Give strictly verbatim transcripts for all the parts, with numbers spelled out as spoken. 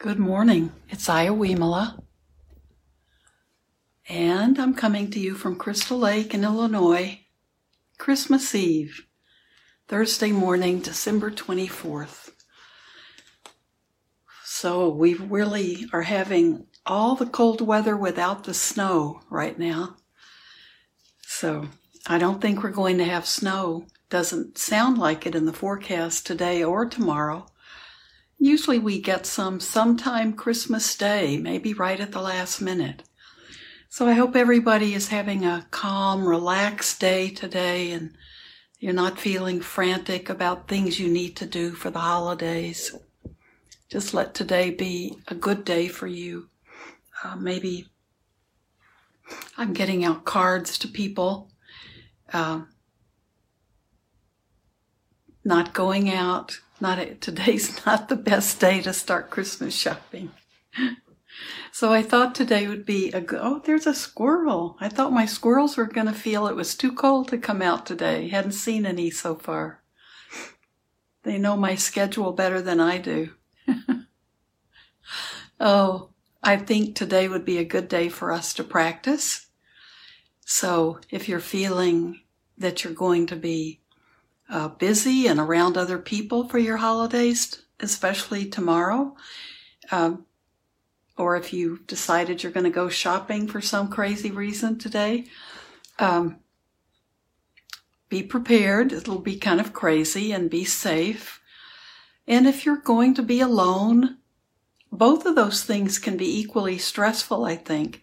Good morning, it's Aya Wiemala, and I'm coming to you from Crystal Lake in Illinois, Christmas Eve, Thursday morning, December twenty-fourth. So we really are having all the cold weather without the snow right now. So I don't think we're going to have snow. Doesn't sound like it in the forecast today or tomorrow. Usually we get some sometime Christmas Day, maybe right at the last minute. So I hope everybody is having a calm, relaxed day today and you're not feeling frantic about things you need to do for the holidays. Just let today be a good day for you. Uh, maybe I'm getting out cards to people. Uh, not going out. Not today's not the best day to start Christmas shopping. So I thought today would be a good, oh, there's a squirrel. I thought my squirrels were going to feel it was too cold to come out today. Hadn't seen any so far. They know my schedule better than I do. Oh, I think today would be a good day for us to practice. So if you're feeling that you're going to be Uh, busy and around other people for your holidays, especially tomorrow. Um, or if you decided you're going to go shopping for some crazy reason today, um, be prepared. It'll be kind of crazy, and be safe. And if you're going to be alone, both of those things can be equally stressful, I think.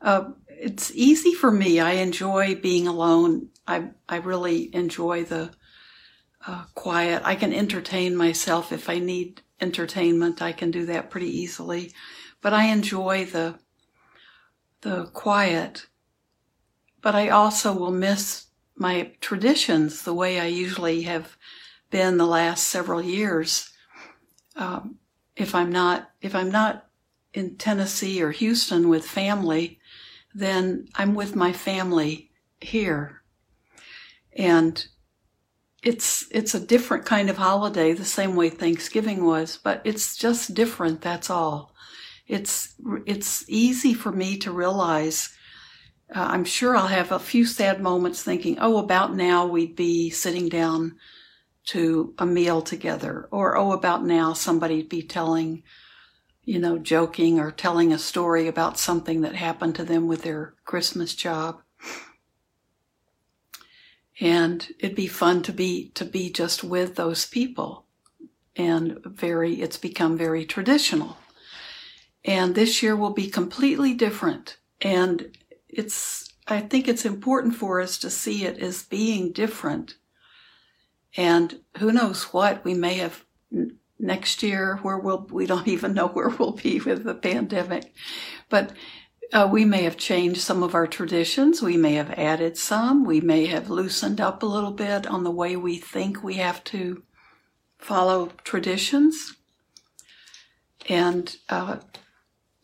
Uh, it's easy for me. I enjoy being alone. I, I really enjoy the Uh, quiet. I can entertain myself if I need entertainment. I can do that pretty easily, but I enjoy the the quiet. But I also will miss my traditions the way I usually have been the last several years. Um, if I'm not if I'm not in Tennessee or Houston with family, then I'm with my family here, and It's it's a different kind of holiday, the same way Thanksgiving was, but it's just different, that's all. It's it's easy for me to realize, uh, I'm sure I'll have a few sad moments thinking, oh, about now we'd be sitting down to a meal together, or oh, about now somebody'd be telling, you know, joking or telling a story about something that happened to them with their Christmas job. And it'd be fun to be to be just with those people, and very it's become very traditional. And this year will be completely different. And it's I think it's important for us to see it as being different. And who knows what we may have next year, where we'll we don't even know where we'll be with the pandemic, but. Uh, we may have changed some of our traditions. We may have added some. We may have loosened up a little bit on the way we think we have to follow traditions. And uh,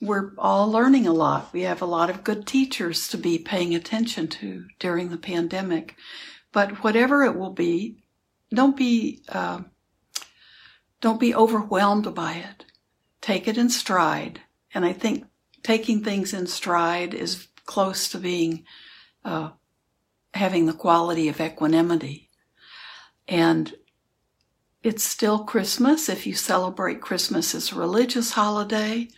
we're all learning a lot. We have a lot of good teachers to be paying attention to during the pandemic. But whatever it will be, don't be uh, don't be overwhelmed by it. Take it in stride. And I think taking things in stride is close to being, uh, having the quality of equanimity. And it's still Christmas. If you celebrate Christmas as a religious holiday,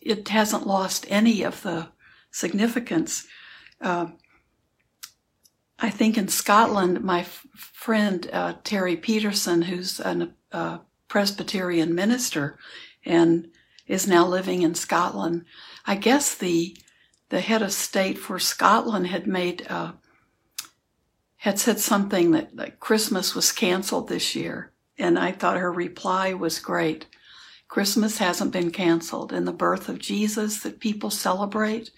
it hasn't lost any of the significance. Uh, I think in Scotland, my f- friend uh, Terry Peterson, who's a uh, Presbyterian minister and is now living in Scotland. I guess the the head of state for Scotland had made uh, had said something that, that Christmas was canceled this year, and I thought her reply was great. Christmas hasn't been canceled, and the birth of Jesus that people celebrate,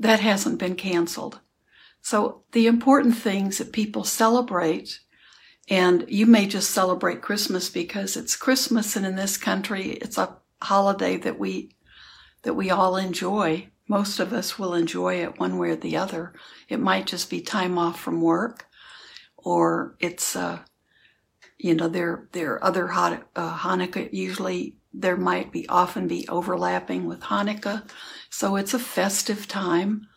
that hasn't been canceled. So the important things that people celebrate. And you may just celebrate Christmas because it's Christmas, and in this country it's a holiday that we that we all enjoy. Most of us will enjoy it one way or the other. It might just be time off from work, or it's uh you know there there are other hot, uh, Hanukkah. Usually there might be often be overlapping with Hanukkah, so it's a festive time.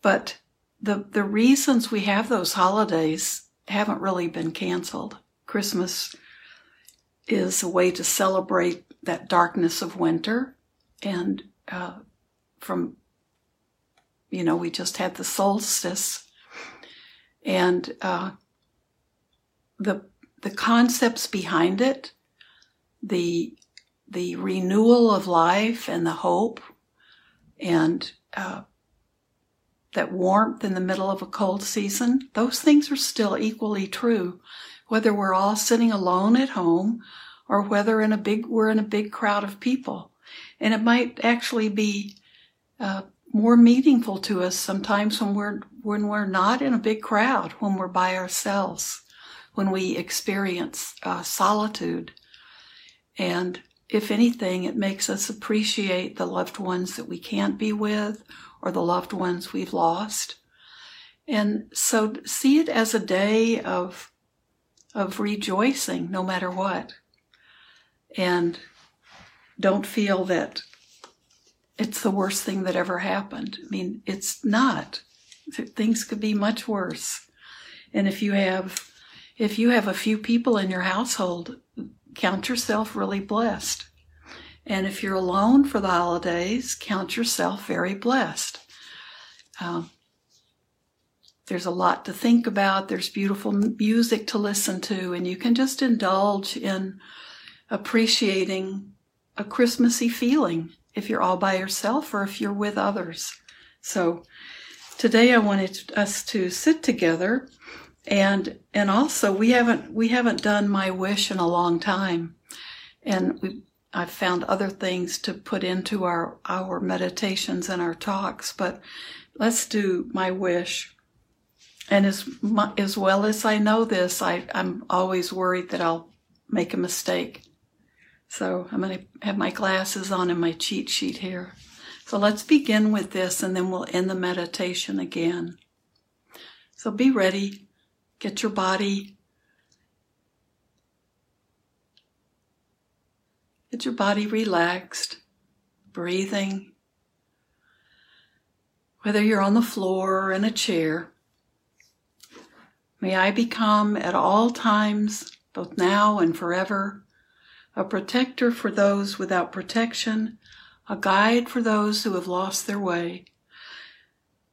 But the the reasons we have those holidays haven't really been canceled. Christmas is a way to celebrate that darkness of winter, and uh, from you know we just had the solstice, and uh, the the concepts behind it, the the renewal of life and the hope, and uh, that warmth in the middle of a cold season, those things are still equally true, whether we're all sitting alone at home or whether in a big we're in a big crowd of people. And it might actually be uh, more meaningful to us sometimes when we're when we're not in a big crowd, when we're by ourselves, when we experience uh, solitude. And if anything, it makes us appreciate the loved ones that we can't be with, or the loved ones we've lost. And so see it as a day of of rejoicing no matter what. And don't feel that it's the worst thing that ever happened. I mean, it's not. Things could be much worse. And if you have if you have a few people in your household, count yourself really blessed. And if you're alone for the holidays, count yourself very blessed. Um, there's a lot to think about. There's beautiful music to listen to, and you can just indulge in appreciating a Christmassy feeling if you're all by yourself or if you're with others. So today I wanted us to sit together, and and also we haven't we haven't done my wish in a long time, and we. I've found other things to put into our, our meditations and our talks, but let's do my wish. And as as well as I know this, I, I'm always worried that I'll make a mistake. So I'm going to have my glasses on and my cheat sheet here. So let's begin with this, and then we'll end the meditation again. So be ready. Get your body Get your body relaxed, breathing. Whether you're on the floor or in a chair, may I become at all times, both now and forever, a protector for those without protection, a guide for those who have lost their way,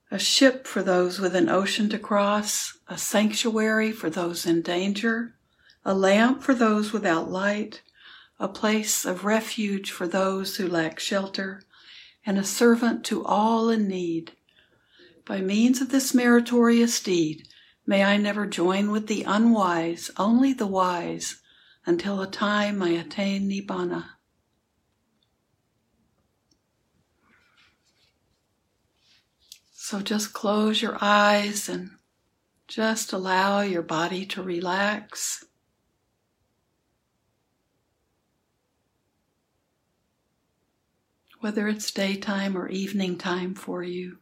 a ship for those with an ocean to cross, a sanctuary for those in danger, a lamp for those without light, a place of refuge for those who lack shelter, and a servant to all in need. By means of this meritorious deed, may I never join with the unwise, only the wise, until the time I attain Nibbana. So just close your eyes and just allow your body to relax. Whether it's daytime or evening time for you.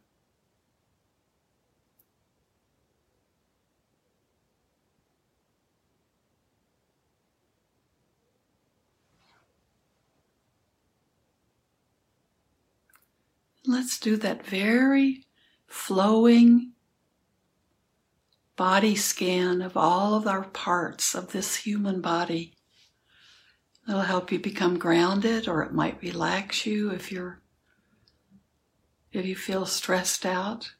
Let's do that very flowing body scan of all of our parts of this human body. It'll help you become grounded, or it might relax you if you're if you feel stressed out.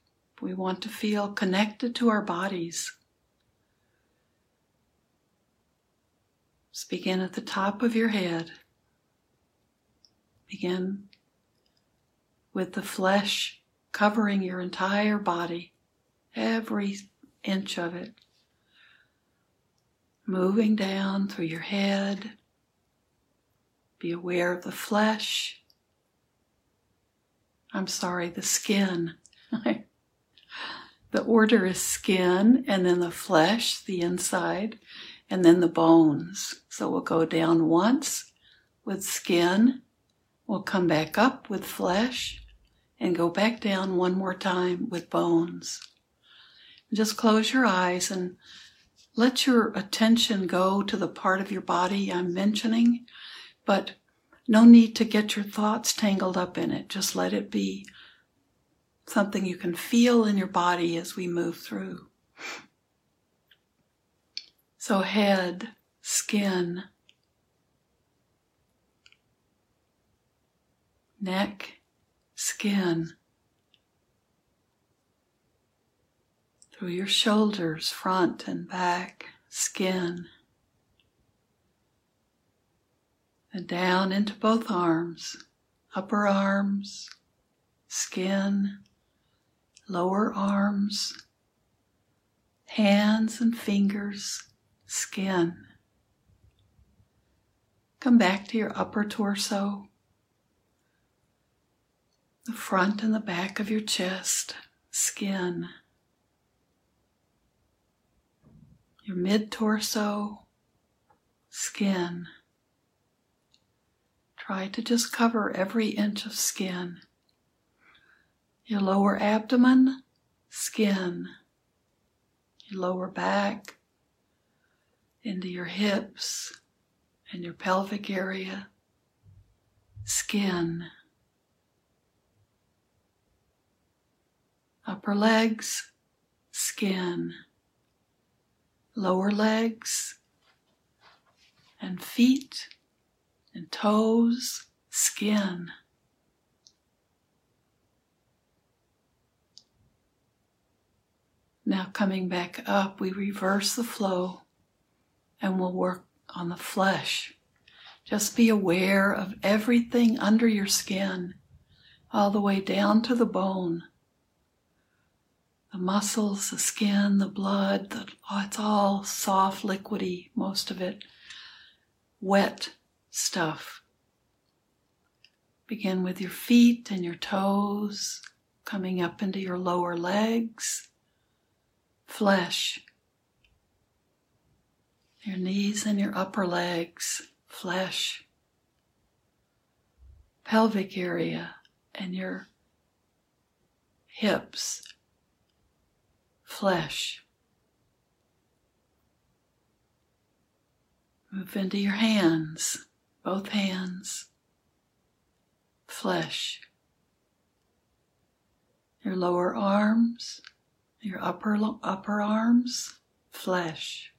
We want to feel connected to our bodies. Just begin at the top of your head. Begin with the flesh covering your entire body, every inch of it. Moving down through your head. Be aware of the flesh. I'm sorry, the skin. The order is skin, and then the flesh, the inside, and then the bones. So we'll go down once with skin. We'll come back up with flesh and go back down one more time with bones. Just close your eyes and let your attention go to the part of your body I'm mentioning. But No need to get your thoughts tangled up in it. Just let it be something you can feel in your body as we move through. So head, skin, neck, skin, through your shoulders, front and back, skin, and down into both arms, upper arms, skin, lower arms, hands and fingers, skin. Come back to your upper torso, the front and the back of your chest, skin, your mid-torso, skin. Try to just cover every inch of skin. Your lower abdomen, skin, your lower back, into your hips and your pelvic area, skin. Upper legs, skin, lower legs, and feet and toes, skin. Now coming back up, we reverse the flow and we'll work on the flesh. Just be aware of everything under your skin, all the way down to the bone. The muscles, the skin, the blood, the, oh, it's all soft, liquidy, most of it, wet stuff. Begin with your feet and your toes, coming up into your lower legs, flesh, your knees and your upper legs, flesh, pelvic area and your hips, flesh. Move into your hands, both hands, flesh, your lower arms, your upper upper arms, flesh.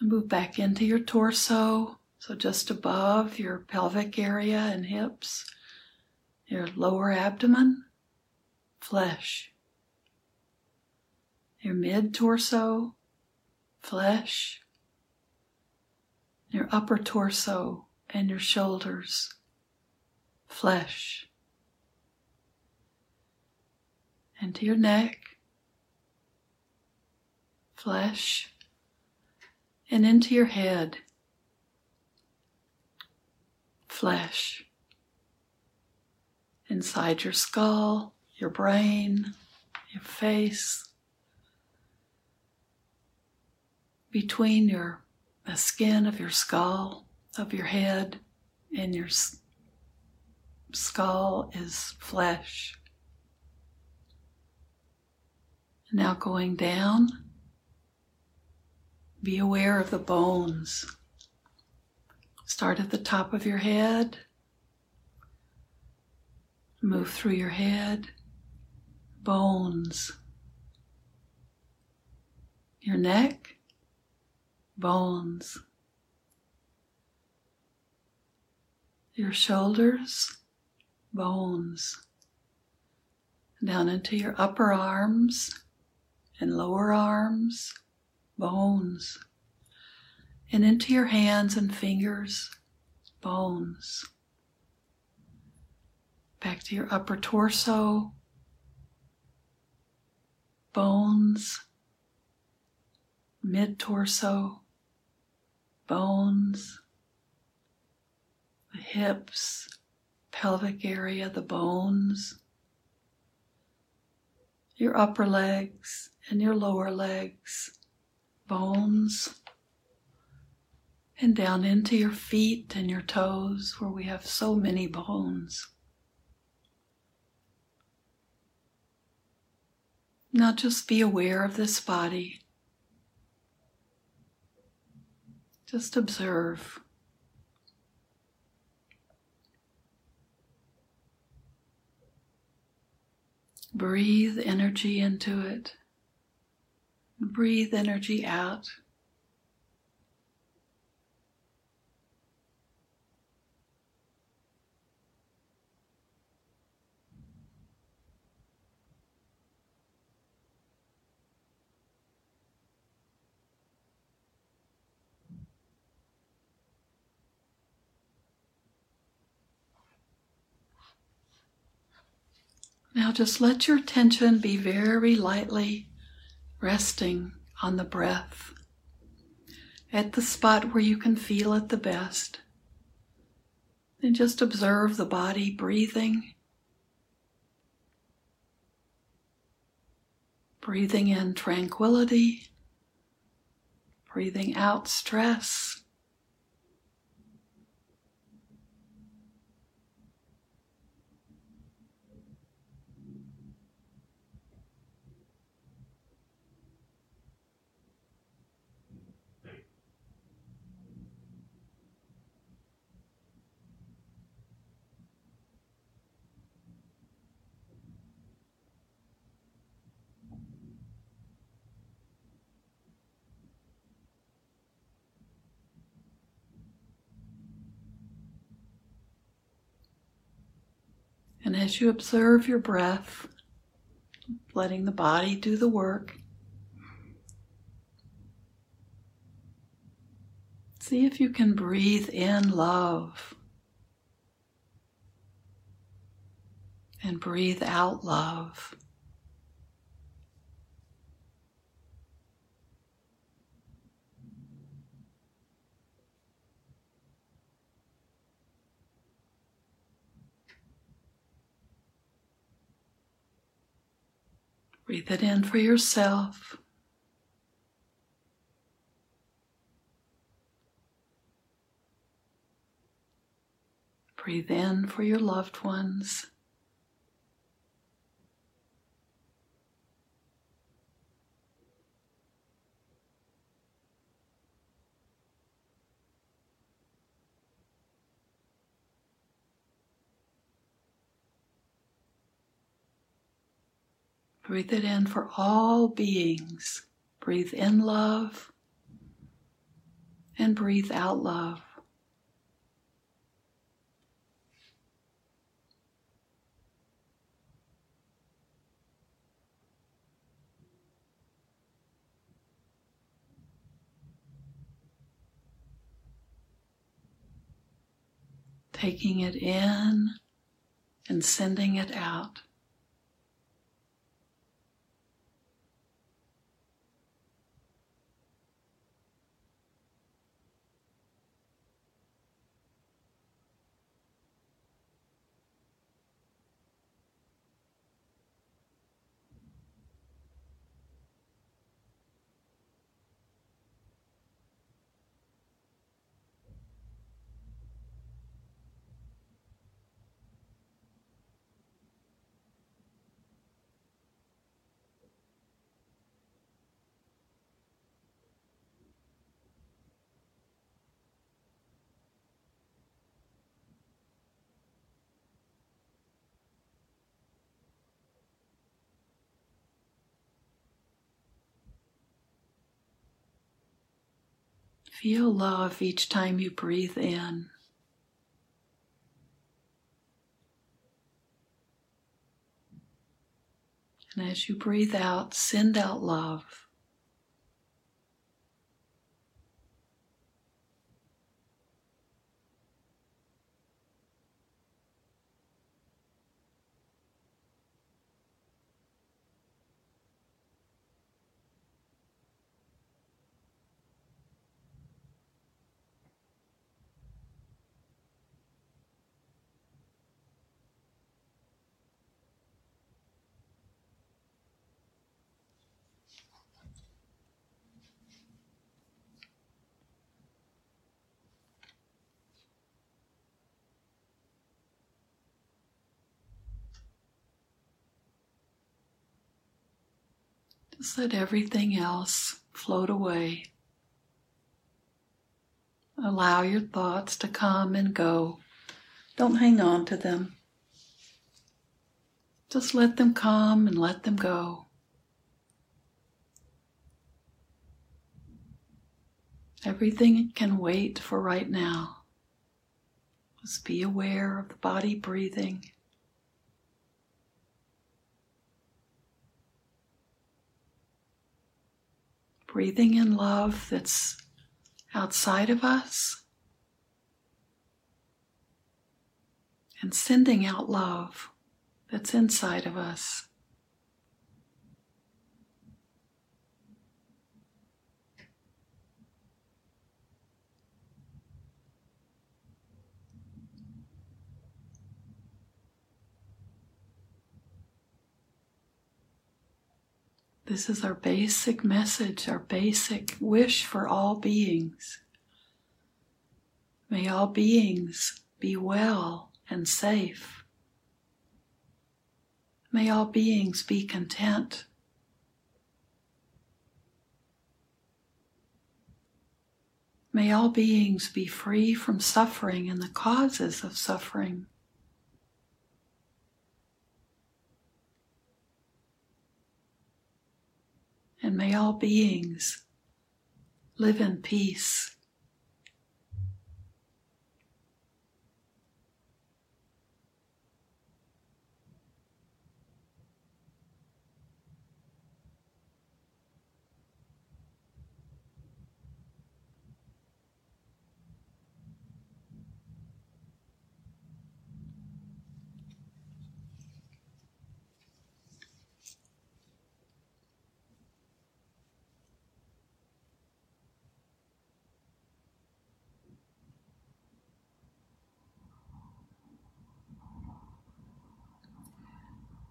And move back into your torso, so just above your pelvic area and hips, your lower abdomen, flesh, your mid-torso, flesh, your upper torso and your shoulders, flesh, and to your neck, flesh, and into your head, flesh, inside your skull, your brain, your face, between your the skin of your skull, of your head, and your s- skull is flesh. Now going down, be aware of the bones. Start at the top of your head, move through your head, bones, your neck, bones, your shoulders, bones, down into your upper arms and lower arms, bones, and into your hands and fingers, bones, back to your upper torso, bones, mid-torso, bones, the hips, pelvic area, the bones, your upper legs and your lower legs, bones, and down into your feet and your toes where we have so many bones. Now just be aware of this body. Just observe Just breathe energy into it. Breathe energy out. Now just let your attention be very lightly resting on the breath, at the spot where you can feel it the best. And just observe the body breathing, breathing in tranquility, breathing out stress. And as you observe your breath, letting the body do the work, see if you can breathe in love and breathe out love. Breathe it in for yourself. Breathe in for your loved ones. Breathe it in for all beings. Breathe in love and breathe out love. Taking it in and sending it out. Feel love each time you breathe in. And as you breathe out, send out love. Just let everything else float away. Allow your thoughts to come and go. Don't hang on to them. Just let them come and let them go. Everything can wait for right now. Just be aware of the body breathing. Breathing in love that's outside of us, and sending out love that's inside of us. This is our basic message, our basic wish for all beings. May all beings be well and safe. May all beings be content. May all beings be free from suffering and the causes of suffering. And may all beings live in peace.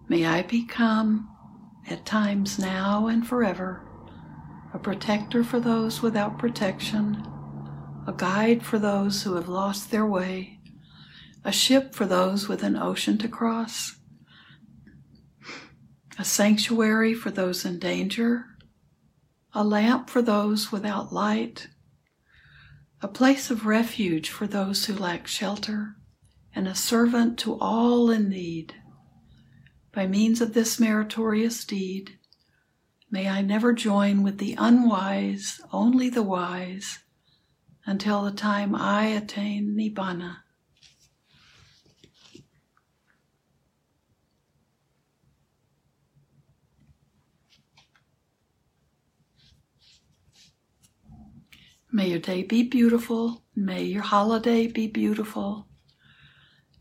May I become, at times now and forever, a protector for those without protection, a guide for those who have lost their way, a ship for those with an ocean to cross, a sanctuary for those in danger, a lamp for those without light, a place of refuge for those who lack shelter, and a servant to all in need. By means of this meritorious deed, may I never join with the unwise, only the wise, until the time I attain Nibbana. May your day be beautiful. May your holiday be beautiful.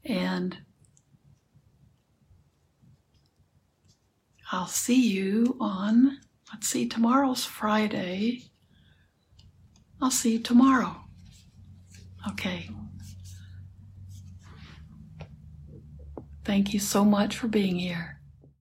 And I'll see you on, let's see, tomorrow's Friday. I'll see you tomorrow. Okay. Thank you so much for being here.